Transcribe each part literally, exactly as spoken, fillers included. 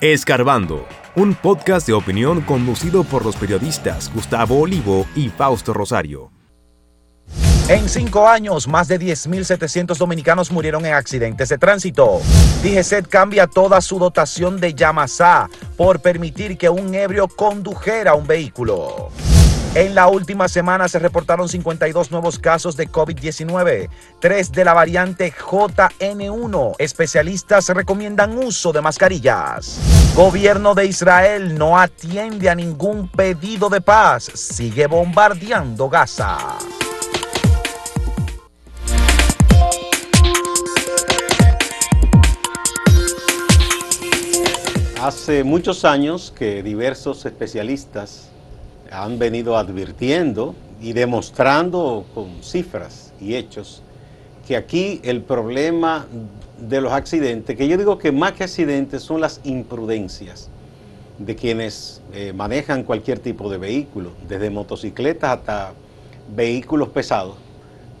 Escarbando, un podcast de opinión conducido por los periodistas Gustavo Olivo y Fausto Rosario. En cinco años, más de diez mil setecientos dominicanos murieron en accidentes de tránsito. DIGESETT cambia toda su dotación de Yamasá por permitir que un ebrio condujera un vehículo. En la última semana se reportaron cincuenta y dos nuevos casos de COVID diecinueve, tres de la variante J N uno. Especialistas recomiendan uso de mascarillas. Gobierno de Israel no atiende a ningún pedido de paz, sigue bombardeando Gaza. Hace muchos años que diversos especialistas han venido advirtiendo y demostrando con cifras y hechos que aquí el problema de los accidentes, que yo digo que más que accidentes son las imprudencias de quienes eh, manejan cualquier tipo de vehículo, desde motocicletas hasta vehículos pesados,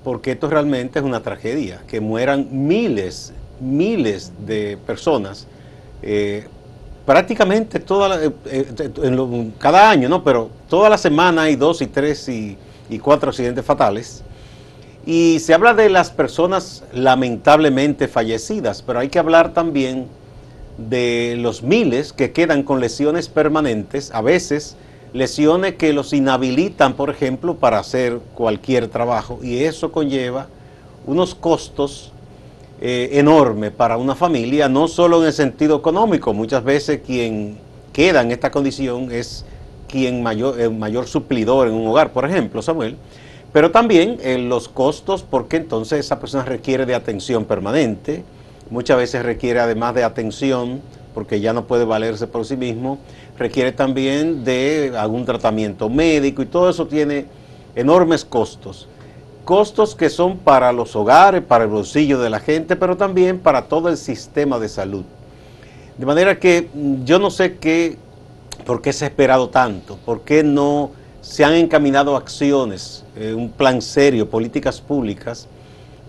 porque esto realmente es una tragedia, que mueran miles, miles de personas eh, prácticamente toda la, en lo, cada año, ¿no? Pero toda la semana hay dos y tres y, y cuatro accidentes fatales. Y se habla de las personas lamentablemente fallecidas, pero hay que hablar también de los miles que quedan con lesiones permanentes, a veces lesiones que los inhabilitan, por ejemplo, para hacer cualquier trabajo. Y eso conlleva unos costos Eh, enorme para una familia, no solo en el sentido económico. Muchas veces quien queda en esta condición es quien mayor, el mayor suplidor en un hogar, por ejemplo, Samuel, pero también eh, los costos, porque entonces esa persona requiere de atención permanente, muchas veces requiere además de atención, porque ya no puede valerse por sí mismo, requiere también de algún tratamiento médico, y todo eso tiene enormes costos. Costos que son para los hogares, para el bolsillo de la gente, pero también para todo el sistema de salud. De manera que yo no sé qué, por qué se ha esperado tanto, por qué no se han encaminado acciones, eh, un plan serio, políticas públicas,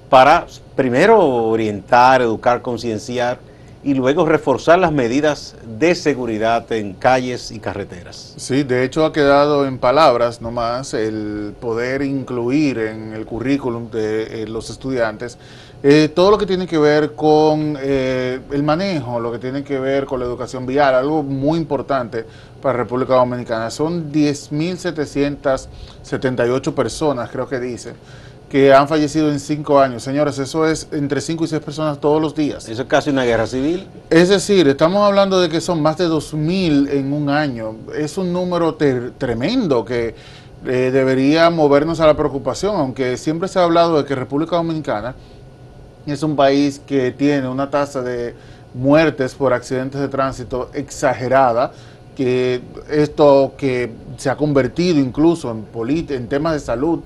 para primero orientar, educar, concienciar, y luego reforzar las medidas de seguridad en calles y carreteras. Sí, de hecho ha quedado en palabras nomás el poder incluir en el currículum de eh, los estudiantes eh, todo lo que tiene que ver con eh, el manejo, lo que tiene que ver con la educación vial, algo muy importante para República Dominicana. Son diez mil setecientas setenta y ocho personas, creo que dicen, que han fallecido en cinco años. Señores, eso es entre cinco y seis personas todos los días. Eso es casi una guerra civil. Es decir, estamos hablando de que son más de dos mil en un año. Es un número ter- tremendo que eh, debería movernos a la preocupación, aunque siempre se ha hablado de que República Dominicana es un país que tiene una tasa de muertes por accidentes de tránsito exagerada, que esto que se ha convertido incluso en, polit- en temas de salud,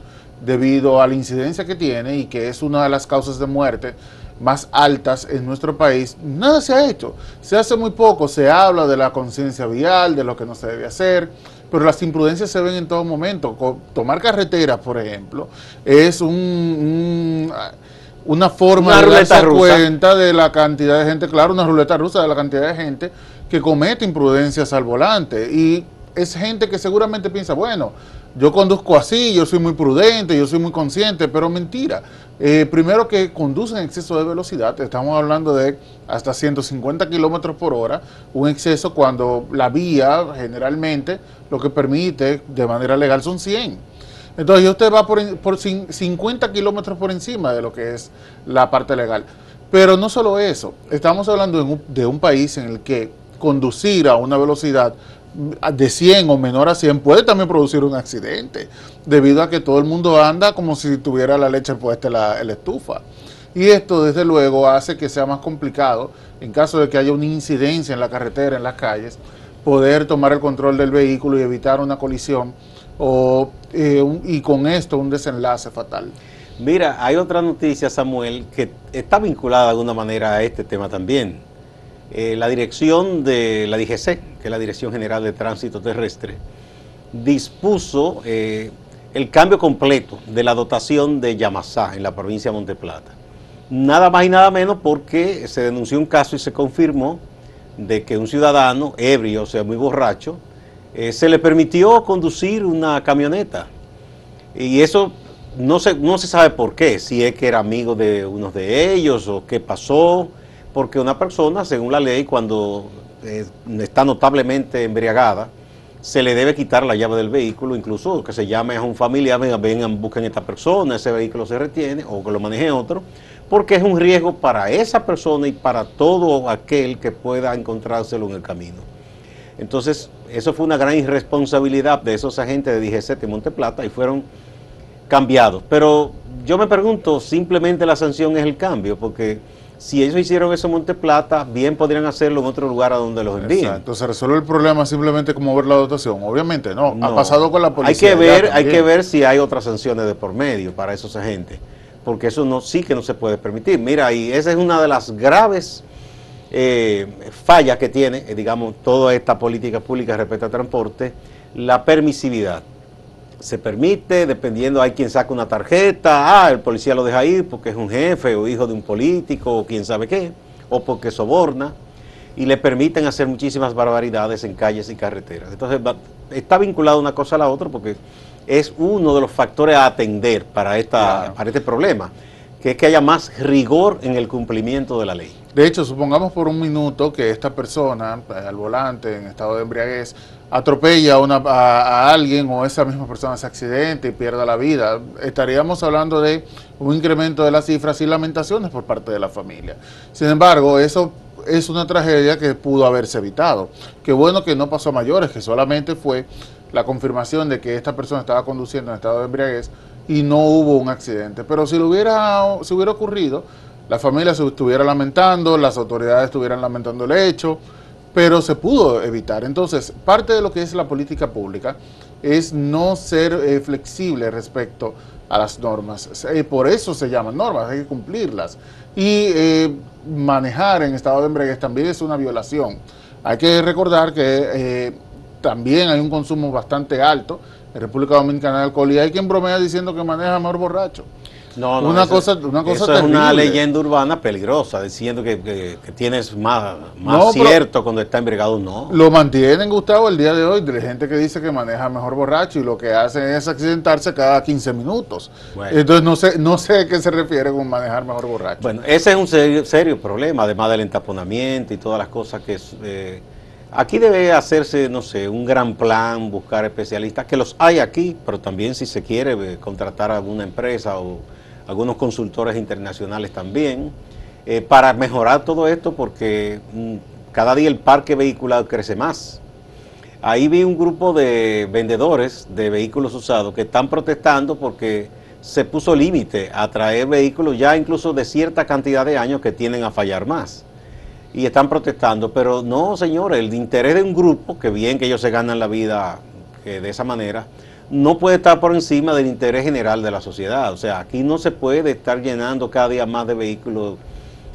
debido a la incidencia que tiene y que es una de las causas de muerte más altas en nuestro país. Nada se ha hecho, se hace muy poco, se habla de la conciencia vial, de lo que no se debe hacer, pero las imprudencias se ven en todo momento. Tomar carreteras, por ejemplo, es un, un, una forma de darse cuenta de la cantidad de gente, claro, una ruleta rusa de la cantidad de gente que comete imprudencias al volante, y es gente que seguramente piensa, bueno, yo conduzco así, yo soy muy prudente, yo soy muy consciente, pero mentira. Eh, primero que conducen en exceso de velocidad, estamos hablando de hasta ciento cincuenta kilómetros por hora, un exceso cuando la vía generalmente lo que permite de manera legal son cien. Entonces usted va por, por cincuenta kilómetros por encima de lo que es la parte legal. Pero no solo eso, estamos hablando de un, de un país en el que conducir a una velocidad de cien o menor a cien puede también producir un accidente, debido a que todo el mundo anda como si tuviera la leche puesta en la, en la estufa, y esto desde luego hace que sea más complicado, en caso de que haya una incidencia en la carretera, en las calles, poder tomar el control del vehículo y evitar una colisión o, eh, un, y con esto un desenlace fatal. Mira, hay otra noticia, Samuel, que está vinculada de alguna manera a este tema también. Eh, la dirección de la DIGESETT, que es la Dirección General de Tránsito Terrestre, dispuso eh, el cambio completo de la dotación de Yamasá en la provincia de Puerto Plata. Nada más y nada menos porque se denunció un caso y se confirmó de que un ciudadano ebrio, o sea, muy borracho, eh, se le permitió conducir una camioneta. Y eso no se, no se sabe por qué, si es que era amigo de unos de ellos o qué pasó, porque una persona, según la ley, cuando eh, está notablemente embriagada, se le debe quitar la llave del vehículo, incluso que se llame a un familiar, vengan, vengan, busquen a esta persona, ese vehículo se retiene, o que lo maneje otro, porque es un riesgo para esa persona y para todo aquel que pueda encontrárselo en el camino. Entonces, eso fue una gran irresponsabilidad de esos agentes de DIGESETT en Monte Plata y fueron cambiados. Pero yo me pregunto, simplemente la sanción es el cambio, porque si ellos hicieron eso en Monte Plata, bien podrían hacerlo en otro lugar a donde los envíen. Exacto. ¿Se resuelve el problema simplemente como ver la dotación? Obviamente no, no. Ha pasado con la policía. Hay que ver, hay que ver si hay otras sanciones de por medio para esos agentes, porque eso no, sí que no se puede permitir. Mira, y esa es una de las graves eh, fallas que tiene, digamos, toda esta política pública respecto al transporte, la permisividad. Se permite, dependiendo, hay quien saca una tarjeta, ah, el policía lo deja ir porque es un jefe o hijo de un político o quién sabe qué, o porque soborna, y le permiten hacer muchísimas barbaridades en calles y carreteras. Entonces está vinculado una cosa a la otra porque es uno de los factores a atender para, esta, claro. para este problema, que es que haya más rigor en el cumplimiento de la ley. De hecho, supongamos por un minuto que esta persona, al volante, en estado de embriaguez, atropella a, una, a, a alguien o esa misma persona se accidente y pierda la vida. Estaríamos hablando de un incremento de las cifras y lamentaciones por parte de la familia. Sin embargo, eso es una tragedia que pudo haberse evitado. Qué bueno que no pasó a mayores, que solamente fue la confirmación de que esta persona estaba conduciendo en estado de embriaguez y no hubo un accidente. Pero si lo hubiera, si hubiera ocurrido, la familia se estuviera lamentando, las autoridades estuvieran lamentando el hecho, pero se pudo evitar. Entonces, parte de lo que es la política pública es no ser eh, flexible respecto a las normas. Eh, por eso se llaman normas, hay que cumplirlas. Y eh, manejar en estado de embriaguez también es una violación. Hay que recordar que eh, también hay un consumo bastante alto en República Dominicana de alcohol y hay quien bromea diciendo que maneja mejor borracho. No, no, una eso, cosa, una cosa eso es una leyenda urbana peligrosa, diciendo que, que, que tienes más, más no, cierto cuando está embriagado, no. Lo mantienen, Gustavo, el día de hoy, de gente que dice que maneja mejor borracho y lo que hacen es accidentarse cada quince minutos. Bueno. Entonces no sé, no sé a qué se refiere con manejar mejor borracho. Bueno, ese es un serio, serio problema, además del entaponamiento y todas las cosas que... Eh, aquí debe hacerse, no sé, un gran plan, buscar especialistas, que los hay aquí, pero también si se quiere eh, contratar a alguna empresa o algunos consultores internacionales también, eh, para mejorar todo esto, porque cada día el parque vehicular crece más. Ahí vi un grupo de vendedores de vehículos usados que están protestando porque se puso límite a traer vehículos ya incluso de cierta cantidad de años que tienden a fallar más. Y están protestando, pero no, señores, el interés de un grupo, que bien que ellos se ganan la vida eh, de esa manera, no puede estar por encima del interés general de la sociedad. O sea, aquí no se puede estar llenando cada día más de vehículos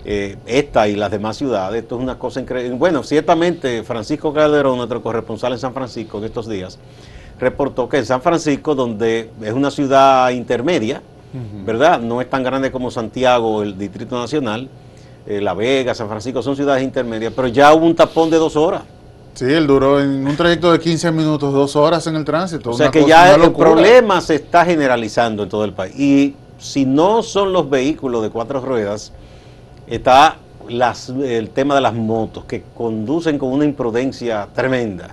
eh, esta y las demás ciudades. Esto es una cosa increíble. Bueno, ciertamente Francisco Calderón, nuestro corresponsal en San Francisco en estos días, reportó que en San Francisco, donde es una ciudad intermedia, uh-huh. ¿verdad? No es tan grande como Santiago, el Distrito Nacional, eh, La Vega, San Francisco, son ciudades intermedias, pero ya hubo un tapón de dos horas. Sí, él duró en un trayecto de quince minutos, dos horas en el tránsito. O sea que ya el problema se está generalizando en todo el país. Y si no son los vehículos de cuatro ruedas, está las, el tema de las motos, que conducen con una imprudencia tremenda.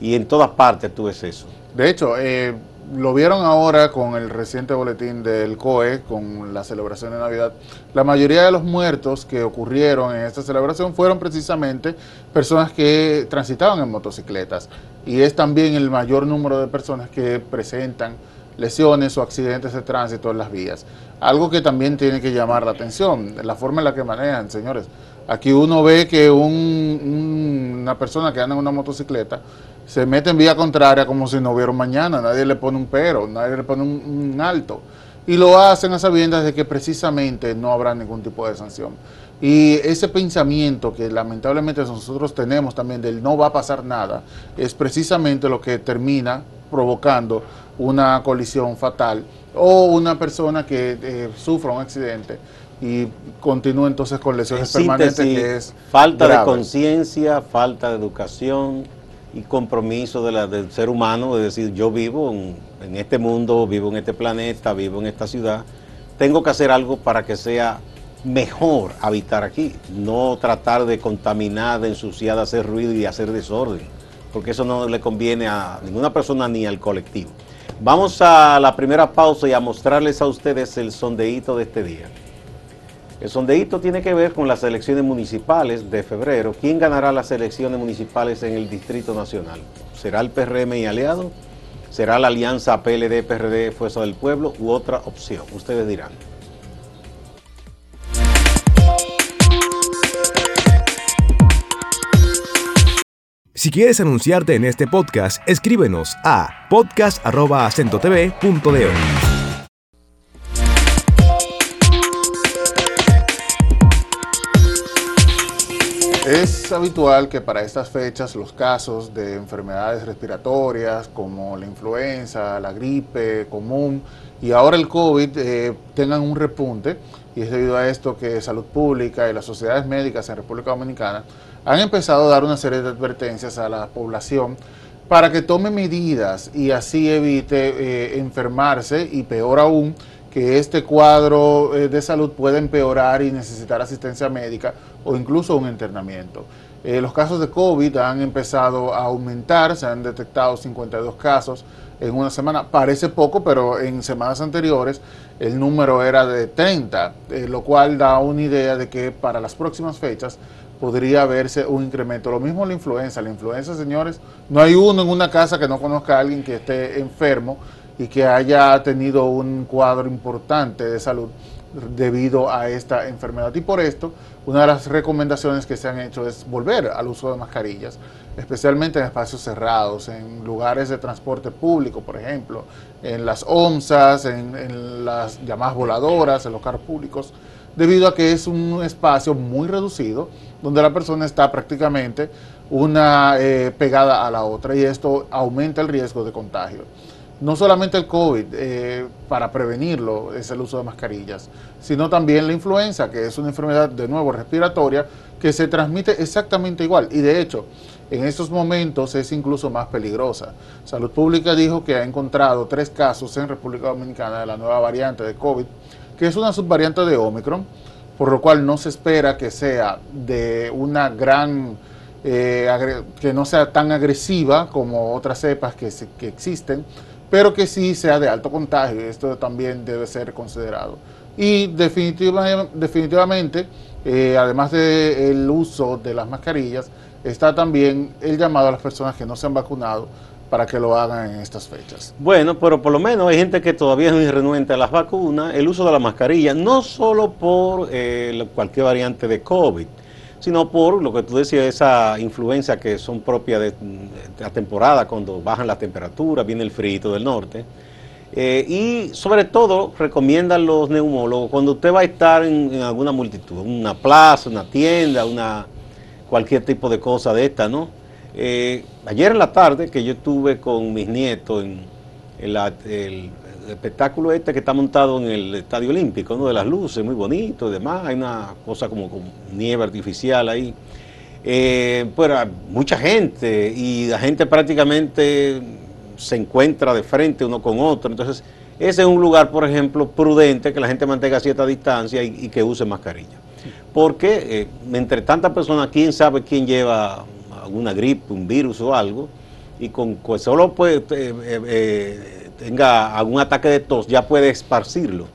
Y en todas partes tú ves eso. De hecho, eh, lo vieron ahora con el reciente boletín del C O E, con la celebración de Navidad. La mayoría de los muertos que ocurrieron en esta celebración fueron precisamente personas que transitaban en motocicletas. Y es también el mayor número de personas que presentan lesiones o accidentes de tránsito en las vías. Algo que también tiene que llamar la atención, la forma en la que manejan, señores. Aquí uno ve que un, un, una persona que anda en una motocicleta se mete en vía contraria como si no hubiera un mañana, nadie le pone un pero, nadie le pone un, un alto. Y lo hacen a sabiendas de que precisamente no habrá ningún tipo de sanción. Y ese pensamiento que lamentablemente nosotros tenemos también del no va a pasar nada, es precisamente lo que termina provocando una colisión fatal o una persona que eh, sufra un accidente y continúa entonces con lesiones en permanentes, síntesis, que es falta grave. De conciencia, falta de educación y compromiso de la, del ser humano, de decir, yo vivo en, en este mundo, vivo en este planeta, vivo en esta ciudad, tengo que hacer algo para que sea mejor habitar aquí, no tratar de contaminar, de ensuciar, de hacer ruido y de hacer desorden, porque eso no le conviene a ninguna persona ni al colectivo. Vamos a la primera pausa y a mostrarles a ustedes el sondeíto de este día. El sondeíto tiene que ver con las elecciones municipales de febrero. ¿Quién ganará las elecciones municipales en el Distrito Nacional? ¿Será el P R M y aliado? ¿Será la alianza P L D, P R D, Fuerza del Pueblo u otra opción? Ustedes dirán. Si quieres anunciarte en este podcast, escríbenos a podcast arroba acento tv punto de. Es habitual que para estas fechas los casos de enfermedades respiratorias como la influenza, la gripe común y ahora el COVID eh, tengan un repunte, y es debido a esto que Salud Pública y las sociedades médicas en República Dominicana han empezado a dar una serie de advertencias a la población para que tome medidas y así evite eh, enfermarse, y peor aún, que este cuadro eh, de salud pueda empeorar y necesitar asistencia médica o incluso un internamiento. Eh, los casos de COVID han empezado a aumentar, se han detectado cincuenta y dos casos en una semana. Parece poco, pero en semanas anteriores el número era de treinta, eh, lo cual da una idea de que para las próximas fechas podría verse un incremento. Lo mismo la influenza. La influenza, señores, no hay uno en una casa que no conozca a alguien que esté enfermo y que haya tenido un cuadro importante de salud debido a esta enfermedad. Y por esto, una de las recomendaciones que se han hecho es volver al uso de mascarillas, especialmente en espacios cerrados, en lugares de transporte público, por ejemplo, en las OMSAs, en, en las llamadas voladoras, en los carros públicos, debido a que es un espacio muy reducido, donde la persona está prácticamente una eh, pegada a la otra, y esto aumenta el riesgo de contagio. No solamente el COVID, eh, para prevenirlo, es el uso de mascarillas, sino también la influenza, que es una enfermedad, de nuevo, respiratoria, que se transmite exactamente igual, y de hecho, en estos momentos es incluso más peligrosa. Salud Pública dijo que ha encontrado tres casos en República Dominicana de la nueva variante de COVID, que es una subvariante de Omicron, por lo cual no se espera que sea de una gran, eh, que no sea tan agresiva como otras cepas que, se, que existen, pero que sí sea de alto contagio. Esto también debe ser considerado. Y definitiva, definitivamente, eh, además del uso de las mascarillas, está también el llamado a las personas que no se han vacunado para que lo hagan en estas fechas. Bueno, pero por lo menos hay gente que todavía es renuente a las vacunas, el uso de la mascarilla, no solo por eh, cualquier variante de COVID, sino por lo que tú decías, esa influenza que son propias de la temporada, cuando bajan las temperaturas, viene el frío del norte. Eh, y sobre todo, recomiendan los neumólogos, cuando usted va a estar en, en alguna multitud, una plaza, una tienda, una cualquier tipo de cosa de esta, ¿no? Eh, ayer en la tarde que yo estuve con mis nietos en, en la, el espectáculo este que está montado en el Estadio Olímpico, ¿no? De las luces, muy bonito y demás, hay una cosa como con nieve artificial ahí, eh, pues mucha gente, y la gente prácticamente se encuentra de frente uno con otro, entonces ese es un lugar, por ejemplo, prudente, que la gente mantenga cierta distancia y, y que use mascarilla, porque eh, entre tantas personas, quién sabe quién lleva alguna gripe, un virus o algo, y con pues, solo pues, eh, eh, tenga algún ataque de tos, ya puede esparcirlo,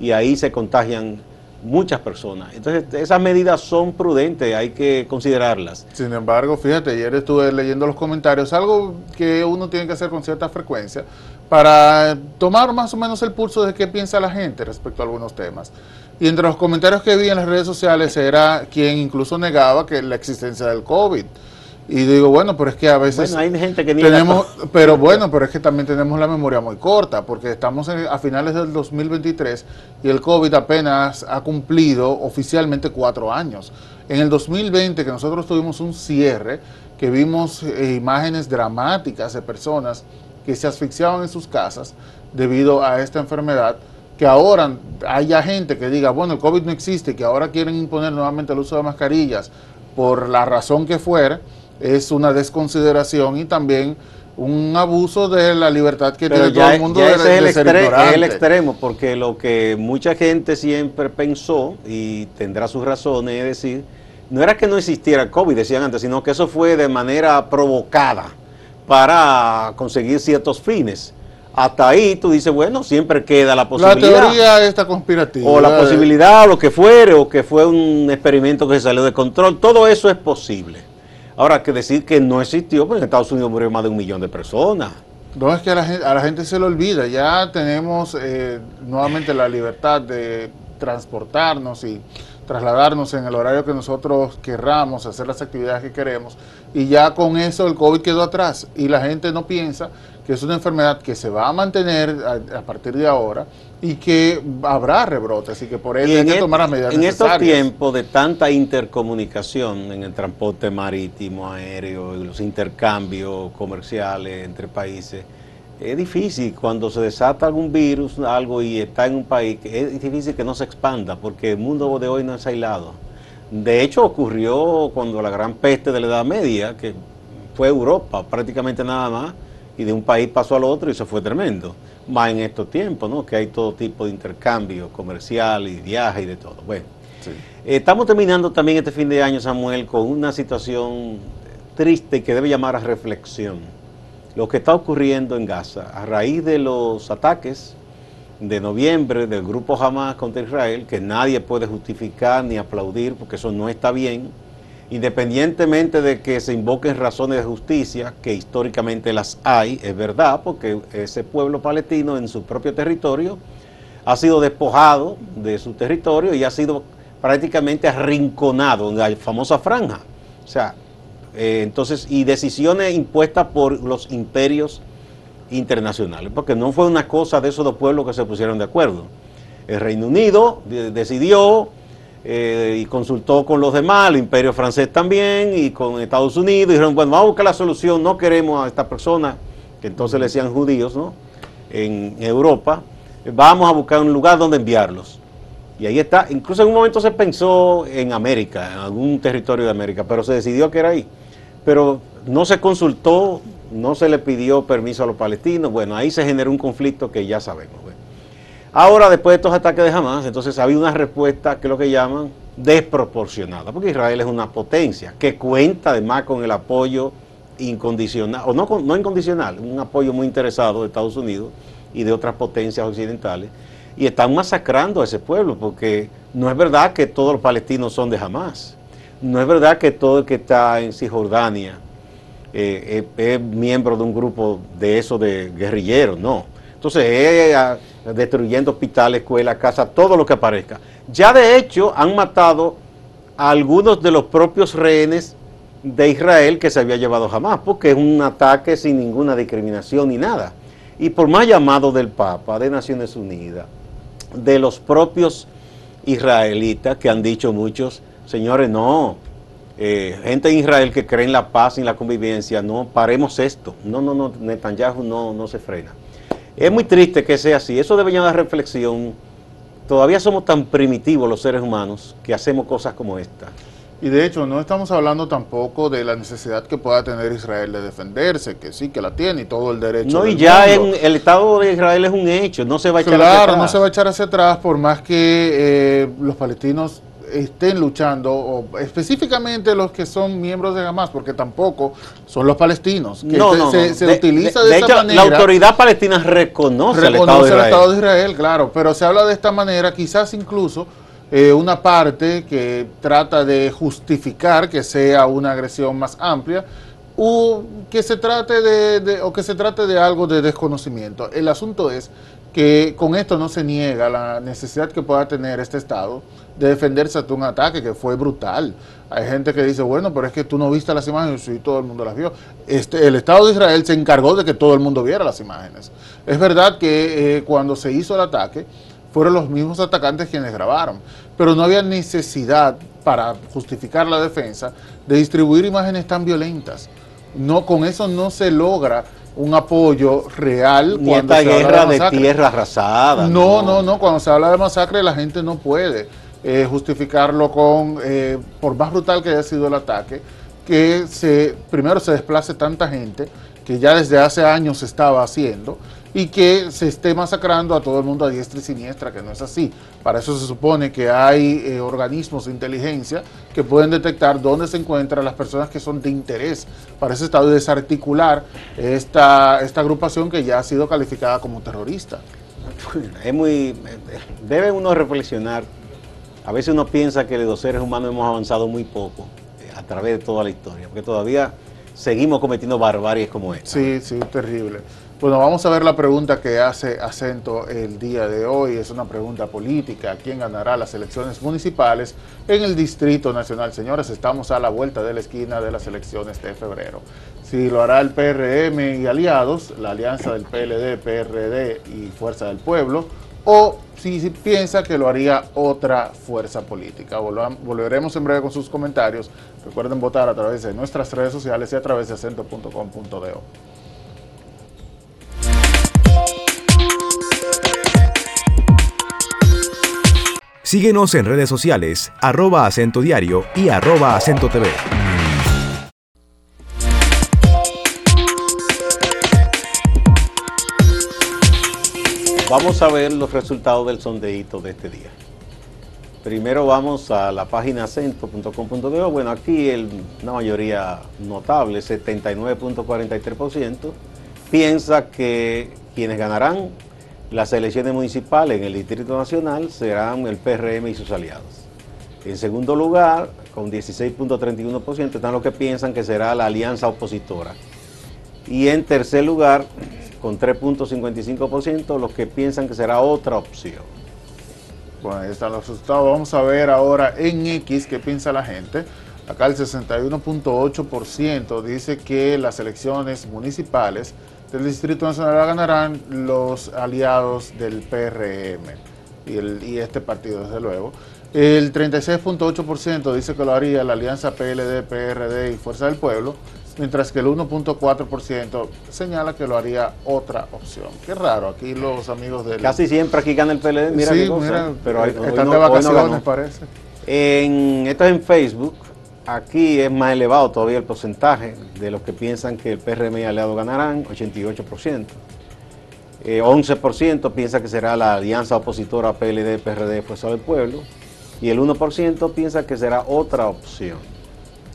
y ahí se contagian muchas personas. Entonces, esas medidas son prudentes, hay que considerarlas. Sin embargo, fíjate, ayer estuve leyendo los comentarios, algo que uno tiene que hacer con cierta frecuencia, para tomar más o menos el pulso de qué piensa la gente respecto a algunos temas. Y entre los comentarios que vi en las redes sociales era quien incluso negaba que la existencia del COVID. Y digo, bueno, pero es que a veces bueno, hay gente que tenemos, pero bueno, pero es que también tenemos la memoria muy corta, porque estamos en, a finales del dos mil veintitrés y el COVID apenas ha cumplido oficialmente cuatro años. En el dos mil veinte, que nosotros tuvimos un cierre, que vimos eh, imágenes dramáticas de personas que se asfixiaban en sus casas debido a esta enfermedad, que ahora haya gente que diga, bueno, el COVID no existe, que ahora quieren imponer nuevamente el uso de mascarillas por la razón que fuera, es una desconsideración y también un abuso de la libertad que pero tiene ya, todo el mundo de, ese de, el de ser ignorante. Es el extremo, porque lo que mucha gente siempre pensó, y tendrá sus razones, es decir, no era que no existiera COVID, decían antes, sino que eso fue de manera provocada para conseguir ciertos fines. Hasta ahí tú dices, bueno, siempre queda la posibilidad. La teoría está conspirativa. O la posibilidad, o lo que fuere, o que fue un experimento que se salió de control. Todo eso es posible. Ahora, que decir que no existió, porque en Estados Unidos murió más de un millón de personas. No, es que a la gente, a la gente se le olvida. Ya tenemos eh, nuevamente la libertad de transportarnos y trasladarnos en el horario que nosotros querramos, hacer las actividades que queremos. Y ya con eso el COVID quedó atrás. Y la gente no piensa que es una enfermedad que se va a mantener a, a partir de ahora y que habrá rebrotes y que por ello hay que tomar las medidas necesarias. En estos tiempos de tanta intercomunicación en el transporte marítimo, aéreo, los intercambios comerciales entre países, es difícil cuando se desata algún virus, algo y está en un país, es difícil que no se expanda porque el mundo de hoy no es aislado. De hecho ocurrió cuando la gran peste de la Edad Media, que fue Europa prácticamente nada más, y de un país pasó al otro y eso fue tremendo. Más en estos tiempos, ¿no? Que hay todo tipo de intercambio comercial y viaje y de todo. Bueno, sí. eh, estamos terminando también este fin de año, Samuel, con una situación triste que debe llamar a reflexión. Lo que está ocurriendo en Gaza, a raíz de los ataques de noviembre del grupo Hamás contra Israel, que nadie puede justificar ni aplaudir porque eso no está bien, independientemente de que se invoquen razones de justicia, que históricamente las hay, es verdad, porque ese pueblo palestino en su propio territorio ha sido despojado de su territorio y ha sido prácticamente arrinconado en la famosa franja. O sea, eh, entonces, y decisiones impuestas por los imperios internacionales, porque no fue una cosa de esos dos pueblos que se pusieron de acuerdo. El Reino Unido de- decidió... Eh, y consultó con los demás, el Imperio francés también, y con Estados Unidos, y dijeron, bueno, vamos a buscar la solución, no queremos a esta persona, que entonces le decían judíos, ¿no?, en Europa, vamos a buscar un lugar donde enviarlos. Y ahí está, incluso en un momento se pensó en América, en algún territorio de América, pero se decidió que era ahí. Pero no se consultó, no se le pidió permiso a los palestinos, bueno, ahí se generó un conflicto que ya sabemos, bueno. Ahora, después de estos ataques de Hamás, entonces ha habido una respuesta que es lo que llaman desproporcionada, porque Israel es una potencia que cuenta además con el apoyo incondicional, o no, no incondicional, un apoyo muy interesado de Estados Unidos y de otras potencias occidentales, y están masacrando a ese pueblo, porque no es verdad que todos los palestinos son de Hamás, no es verdad que todo el que está en Cisjordania eh, eh, es miembro de un grupo de esos de guerrilleros, no. Entonces, eh, a, destruyendo hospitales, escuelas, casas, todo lo que aparezca. Ya de hecho han matado a algunos de los propios rehenes de Israel que se había llevado Hamás, porque es un ataque sin ninguna discriminación ni nada. Y por más llamado del Papa, de Naciones Unidas, de los propios israelitas que han dicho muchos, señores, no, eh, gente en Israel que cree en la paz y en la convivencia, no, paremos esto. No, no, no, Netanyahu no, no se frena. Es muy triste que sea así, eso debe llevar a reflexión. Todavía somos tan primitivos los seres humanos que hacemos cosas como esta. Y de hecho no estamos hablando tampoco de la necesidad que pueda tener Israel de defenderse, que sí, que la tiene y todo el derecho. No, y ya en el Estado de Israel es un hecho, no se va a echar hacia atrás. Claro, no se va a echar hacia atrás por más que eh, los palestinos estén luchando, o específicamente los que son miembros de Hamás, porque tampoco son los palestinos. Que no, no, se, no. se de, utiliza de, de, de esa hecho, manera. La autoridad palestina reconoce, reconoce el, Estado de el Estado de Israel, claro, pero se habla de esta manera, quizás incluso eh, una parte que trata de justificar que sea una agresión más amplia, o que se trate de, de o que se trate de algo de desconocimiento. El asunto es que con esto no se niega la necesidad que pueda tener este Estado de defenderse ante un ataque que fue brutal. Hay gente que dice, bueno, pero es que tú no viste las imágenes. Sí, todo el mundo las vio. Este, el Estado de Israel se encargó de que todo el mundo viera las imágenes. Es verdad que eh, cuando se hizo el ataque, fueron los mismos atacantes quienes grabaron, pero no había necesidad para justificar la defensa de distribuir imágenes tan violentas. no, con eso no se logra un apoyo real. Ni cuando esta se guerra habla de, de tierra arrasada. No, no, no, no, cuando se habla de masacre la gente no puede eh, justificarlo con, eh, por más brutal que haya sido el ataque, que se primero se desplace tanta gente, que ya desde hace años se estaba haciendo, y que se esté masacrando a todo el mundo a diestra y siniestra, que no es así. Para eso se supone que hay eh, organismos de inteligencia que pueden detectar dónde se encuentran las personas que son de interés para ese estado y desarticular esta, esta agrupación que ya ha sido calificada como terrorista. Es muy, debe uno reflexionar. A veces uno piensa que los seres humanos hemos avanzado muy poco a través de toda la historia, porque todavía seguimos cometiendo barbaries como esta. Sí, sí, terrible. Bueno, vamos a ver la pregunta que hace Acento el día de hoy. Es una pregunta política. ¿Quién ganará las elecciones municipales en el Distrito Nacional? Señores, estamos a la vuelta de la esquina de las elecciones de febrero. Si lo hará el P R M y aliados, la alianza del P L D, P R D y Fuerza del Pueblo, o si piensa que lo haría otra fuerza política. Volveremos en breve con sus comentarios. Recuerden votar a través de nuestras redes sociales y a través de acento punto com punto do. Síguenos en redes sociales, arroba Acento Diario y arroba Acento T V. Vamos a ver los resultados del sondeíto de este día. Primero vamos a la página acento punto com punto do. Bueno, aquí el, una mayoría notable, setenta y nueve punto cuarenta y tres por ciento, piensa que quienes ganarán las elecciones municipales en el Distrito Nacional serán el P R M y sus aliados. En segundo lugar, con dieciséis punto treinta y uno por ciento, están los que piensan que será la alianza opositora. Y en tercer lugar, con tres punto cincuenta y cinco por ciento, los que piensan que será otra opción. Bueno, ahí están los resultados. Vamos a ver ahora en X qué piensa la gente. Acá el sesenta y uno punto ocho por ciento dice que las elecciones municipales del Distrito Nacional la ganarán los aliados del P R M y, el, y este partido, desde luego. El treinta y seis punto ocho por ciento dice que lo haría la alianza P L D, P R D y Fuerza del Pueblo, mientras que el uno punto cuatro por ciento señala que lo haría otra opción. Qué raro, aquí los amigos del... Casi siempre aquí gana el P L D, mira sí, qué cosa, mira, pero están no, de vacaciones, no parece. En, esto es en Facebook. Aquí es más elevado todavía el porcentaje de los que piensan que el P R M y aliados ganarán, ochenta y ocho por ciento. Eh, once por ciento piensa que será la alianza opositora P L D, P R D, Fuerza del Pueblo. Y el uno por ciento piensa que será otra opción.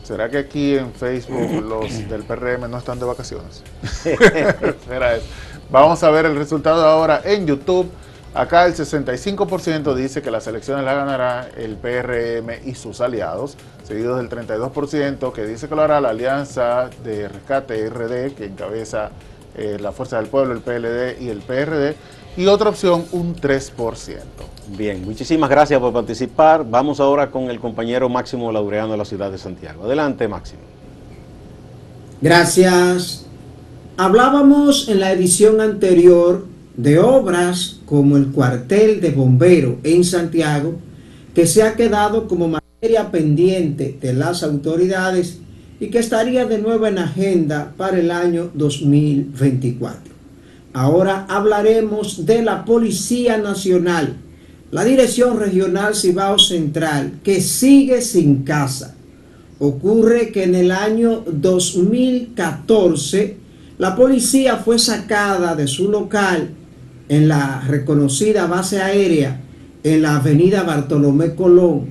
¿Será que aquí en Facebook los del P R M no están de vacaciones? Será eso. Vamos a ver el resultado ahora en YouTube. Acá el sesenta y cinco por ciento dice que las elecciones las ganará el P R M y sus aliados, seguidos del treinta y dos por ciento que dice que lo hará la Alianza de Rescate R D, que encabeza eh, la Fuerza del Pueblo, el P L D y el P R D, y otra opción un tres por ciento. Bien, muchísimas gracias por participar. Vamos ahora con el compañero Máximo Laureano de la ciudad de Santiago. Adelante, Máximo. Gracias. Hablábamos en la edición anterior de obras como el cuartel de bomberos en Santiago, que se ha quedado como materia pendiente de las autoridades y que estaría de nuevo en agenda para el año dos mil veinticuatro. Ahora hablaremos de la Policía Nacional, la Dirección Regional Cibao Central, que sigue sin casa. Ocurre que en el año dos mil catorce la policía fue sacada de su local en la reconocida base aérea en la avenida Bartolomé Colón,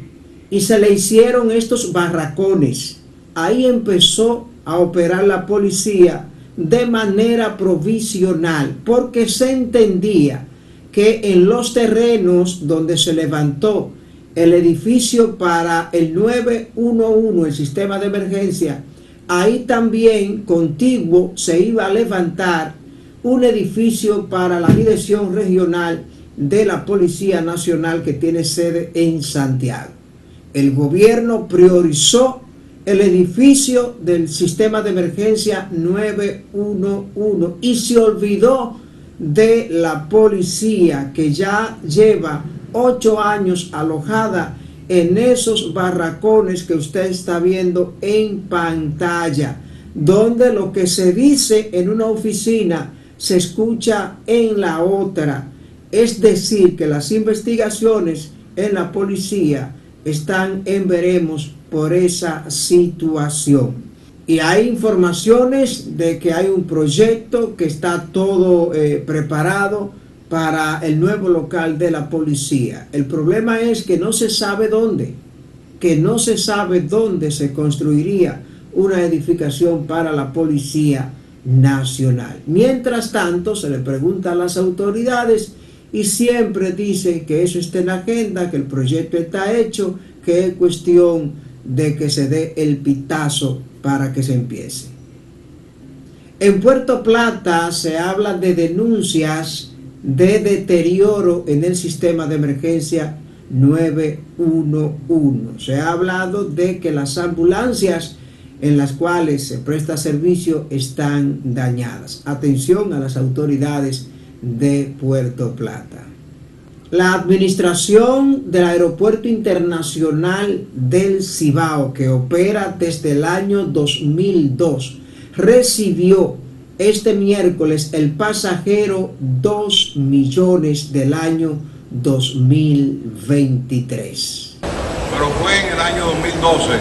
y se le hicieron estos barracones. Ahí empezó a operar la policía de manera provisional, porque se entendía que en los terrenos donde se levantó el edificio para el nueve uno uno, el sistema de emergencia, ahí también contiguo se iba a levantar un edificio para la Dirección Regional de la Policía Nacional, que tiene sede en Santiago. El gobierno priorizó el edificio del sistema de emergencia nueve uno uno y se olvidó de la policía, que ya lleva ocho años alojada en esos barracones que usted está viendo en pantalla. donde lo que se dice en una oficina se escucha en la otra. Es decir, que las investigaciones en la policía están en veremos por esa situación. Y hay informaciones de que hay un proyecto que está todo eh, preparado para el nuevo local de la policía. El problema es que no se sabe dónde, que no se sabe dónde se construiría una edificación para la Policía Nacional. Mientras tanto, se le pregunta a las autoridades y siempre dicen que eso está en la agenda, que el proyecto está hecho, que es cuestión de que se dé el pitazo para que se empiece. En Puerto Plata se habla de denuncias de deterioro en el sistema de emergencia nueve uno uno. Se ha hablado de que las ambulancias en las cuales se presta servicio están dañadas. Atención a las autoridades de Puerto Plata. La administración del Aeropuerto Internacional del Cibao, que opera desde el año dos mil dos, recibió este miércoles el pasajero dos millones del año dos mil veintitrés. Pero fue en el año dos mil doce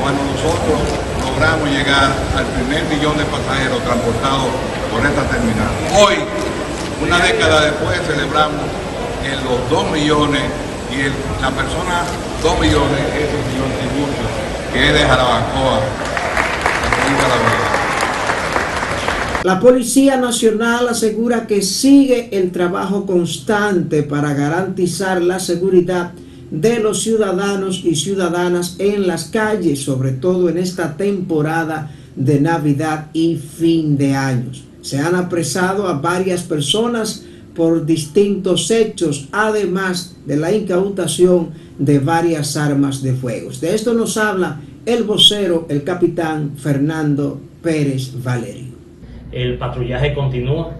cuando nosotros logramos llegar al primer millón de pasajeros transportados por esta terminal. Hoy, una década después, celebramos en los dos millones y el, la persona dos millones es el señor Tiburcio, que es de Jarabacoa. La Policía Nacional asegura que sigue el trabajo constante para garantizar la seguridad de los ciudadanos y ciudadanas en las calles, sobre todo en esta temporada de Navidad y fin de año. Se han apresado a varias personas por distintos hechos, además de la incautación de varias armas de fuego. De esto nos habla el vocero, el capitán Fernando Pérez Valerio. El patrullaje continúa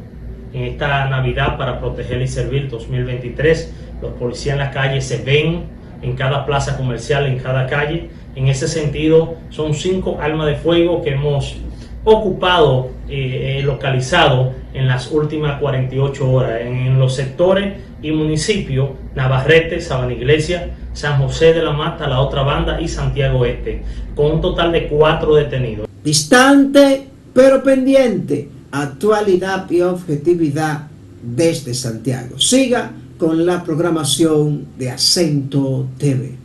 en esta Navidad para proteger y servir dos mil veintitrés. Los policías en las calles se ven en cada plaza comercial, en cada calle. En ese sentido, son cinco armas de fuego que hemos ocupado, eh, localizado en las últimas cuarenta y ocho horas en, en los sectores y municipios Navarrete, Saban Iglesia, San José de la Mata, La Otra Banda y Santiago Este, con un total de cuatro detenidos. Distante pero pendiente, actualidad y objetividad desde Santiago. Siga con la programación de Acento T V.